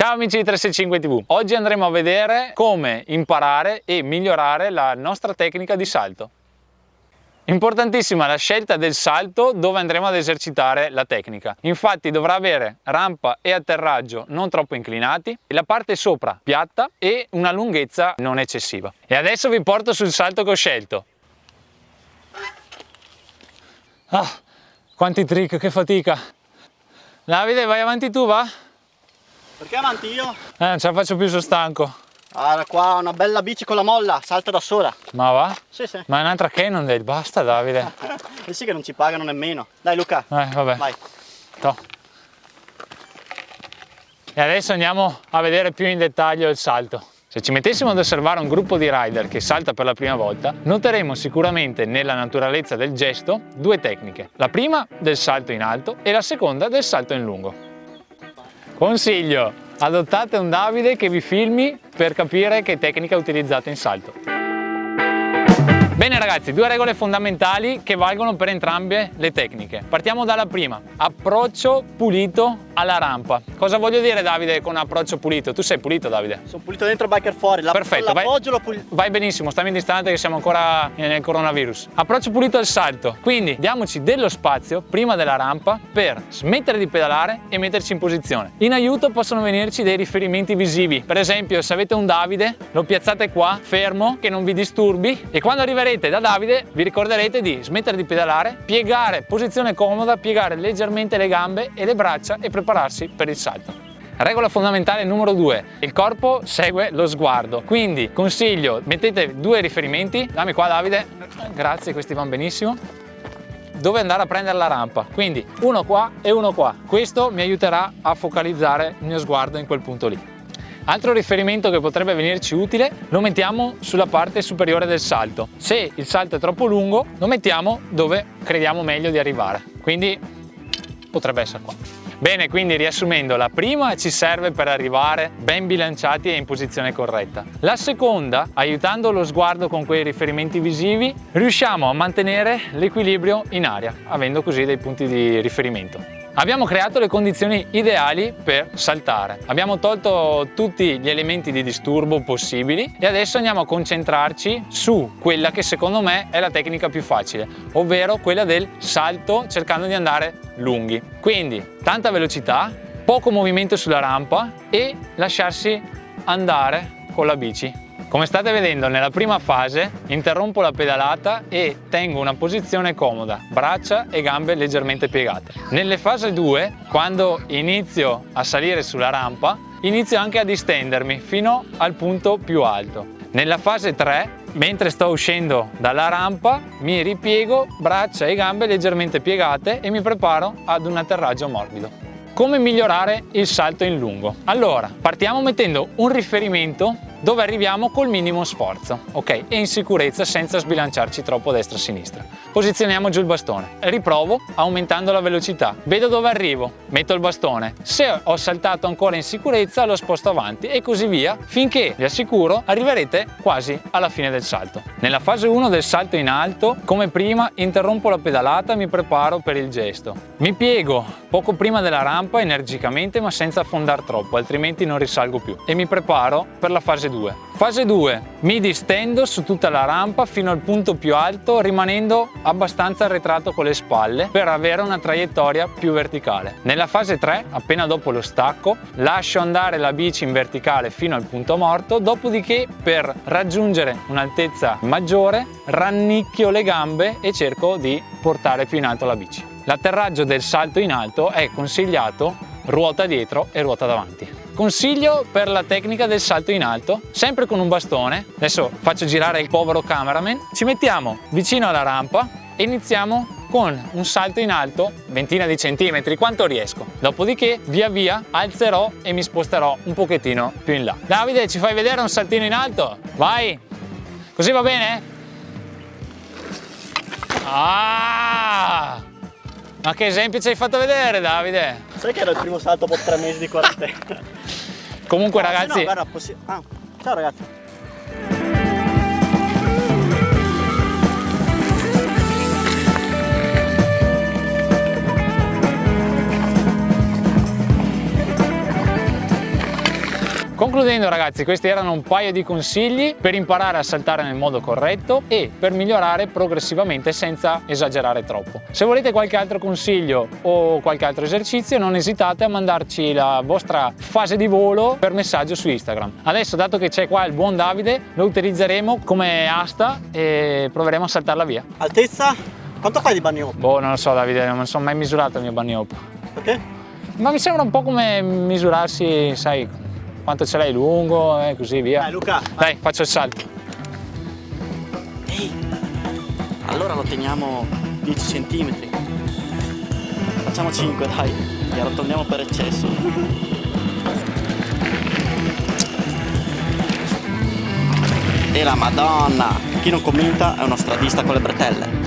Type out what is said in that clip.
Ciao amici di 365 TV, oggi andremo a vedere come imparare e migliorare la nostra tecnica di salto. Importantissima la scelta del salto dove andremo ad esercitare la tecnica. Infatti dovrà avere rampa e atterraggio non troppo inclinati, la parte sopra piatta e una lunghezza non eccessiva. E adesso vi porto sul salto che ho scelto. Ah, quanti trick, che fatica! Davide, vai avanti tu, va? Perché avanti io? Non ce la faccio più, sono stanco. Guarda qua, una bella bici con la molla, salta da sola. Ma va? Sì. Ma è un'altra Cannondale, basta Davide. E sì che non ci pagano nemmeno. Dai Luca. Vabbè. Vai. Toh. E adesso andiamo a vedere più in dettaglio il salto. Se ci mettessimo ad osservare un gruppo di rider che salta per la prima volta, noteremo sicuramente nella naturalezza del gesto due tecniche. La prima del salto in alto e la seconda del salto in lungo. Consiglio, adottate un Davide che vi filmi per capire che tecnica utilizzate in salto. Bene ragazzi, due regole fondamentali che valgono per entrambe le tecniche. Partiamo dalla prima, approccio pulito alla rampa. Cosa voglio dire Davide con approccio pulito? Tu sei pulito Davide? Sono pulito dentro, biker fuori. Perfetto, vai benissimo, stammi distante che siamo ancora nel coronavirus. Approccio pulito al salto, quindi diamoci dello spazio prima della rampa per smettere di pedalare e metterci in posizione. In aiuto possono venirci dei riferimenti visivi, per esempio se avete un Davide lo piazzate qua, fermo, che non vi disturbi, e quando arriverete da Davide vi ricorderete di smettere di pedalare, piegare posizione comoda, piegare leggermente le gambe e le braccia e prepararsi per il salto. Regola fondamentale numero 2, il corpo segue lo sguardo, quindi consiglio, mettete due riferimenti, dammi qua Davide, grazie, questi vanno benissimo, dove andare a prendere la rampa, quindi uno qua e uno qua, questo mi aiuterà a focalizzare il mio sguardo in quel punto lì. Altro riferimento che potrebbe venirci utile lo mettiamo sulla parte superiore del salto. Se il salto è troppo lungo lo mettiamo dove crediamo meglio di arrivare, quindi potrebbe essere qua. Bene, quindi riassumendo, la prima ci serve per arrivare ben bilanciati e in posizione corretta. La seconda, aiutando lo sguardo con quei riferimenti visivi, riusciamo a mantenere l'equilibrio in aria, avendo così dei punti di riferimento. Abbiamo creato le condizioni ideali per saltare, abbiamo tolto tutti gli elementi di disturbo possibili e adesso andiamo a concentrarci su quella che secondo me è la tecnica più facile, ovvero quella del salto cercando di andare lunghi. Quindi tanta velocità, poco movimento sulla rampa e lasciarsi andare con la bici. Come state vedendo nella prima fase interrompo la pedalata e tengo una posizione comoda, braccia e gambe leggermente piegate. Nelle fase 2, quando inizio a salire sulla rampa, inizio anche a distendermi fino al punto più alto. Nella fase 3, mentre sto uscendo dalla rampa, mi ripiego, braccia e gambe leggermente piegate e mi preparo ad un atterraggio morbido. Come migliorare il salto in lungo? Allora, partiamo mettendo un riferimento dove arriviamo col minimo sforzo, ok? E in sicurezza senza sbilanciarci troppo destra-sinistra. Posizioniamo giù il bastone, riprovo aumentando la velocità, vedo dove arrivo, metto il bastone, se ho saltato ancora in sicurezza lo sposto avanti e così via finché, vi assicuro, arriverete quasi alla fine del salto. Nella fase 1 del salto in alto, come prima, interrompo la pedalata e mi preparo per il gesto. Mi piego poco prima della rampa energicamente ma senza affondare troppo, altrimenti non risalgo più e mi preparo per la fase 2. Fase 2, mi distendo su tutta la rampa fino al punto più alto rimanendo abbastanza arretrato con le spalle per avere una traiettoria più verticale. Nella fase 3, appena dopo lo stacco, lascio andare la bici in verticale fino al punto morto, dopodiché per raggiungere un'altezza maggiore rannicchio le gambe e cerco di portare più in alto la bici. L'atterraggio del salto in alto è consigliato ruota dietro e ruota davanti. Consiglio per la tecnica del salto in alto, sempre con un bastone, adesso faccio girare il povero cameraman, ci mettiamo vicino alla rampa e iniziamo con un salto in alto, ventina di centimetri, quanto riesco. Dopodiché via via alzerò e mi sposterò un pochettino più in là. Davide, ci fai vedere un saltino in alto? Vai! Così va bene? Ah! Ma che esempio ci hai fatto vedere Davide? Sai che era il primo salto dopo 3 mesi di quarantena? Comunque ragazzi... No, guarda, ciao ragazzi! Concludendo ragazzi, questi erano un paio di consigli per imparare a saltare nel modo corretto e per migliorare progressivamente senza esagerare troppo. Se volete qualche altro consiglio o qualche altro esercizio, non esitate a mandarci la vostra fase di volo per messaggio su Instagram. Adesso, dato che c'è qua il buon Davide, lo utilizzeremo come asta e proveremo a saltarla via. Altezza? Quanto fai di bunny hop? Boh, non lo so Davide, non mi sono mai misurato il mio bunny hop. Perché? Ma mi sembra un po' come misurarsi, sai, quanto ce l'hai lungo e così via. Dai Luca! Dai, faccio il salto. Ehi! Allora lo teniamo 10 cm. Facciamo 5, dai. Li arrotondiamo per eccesso. E la Madonna! Chi non commenta è uno stradista con le bretelle.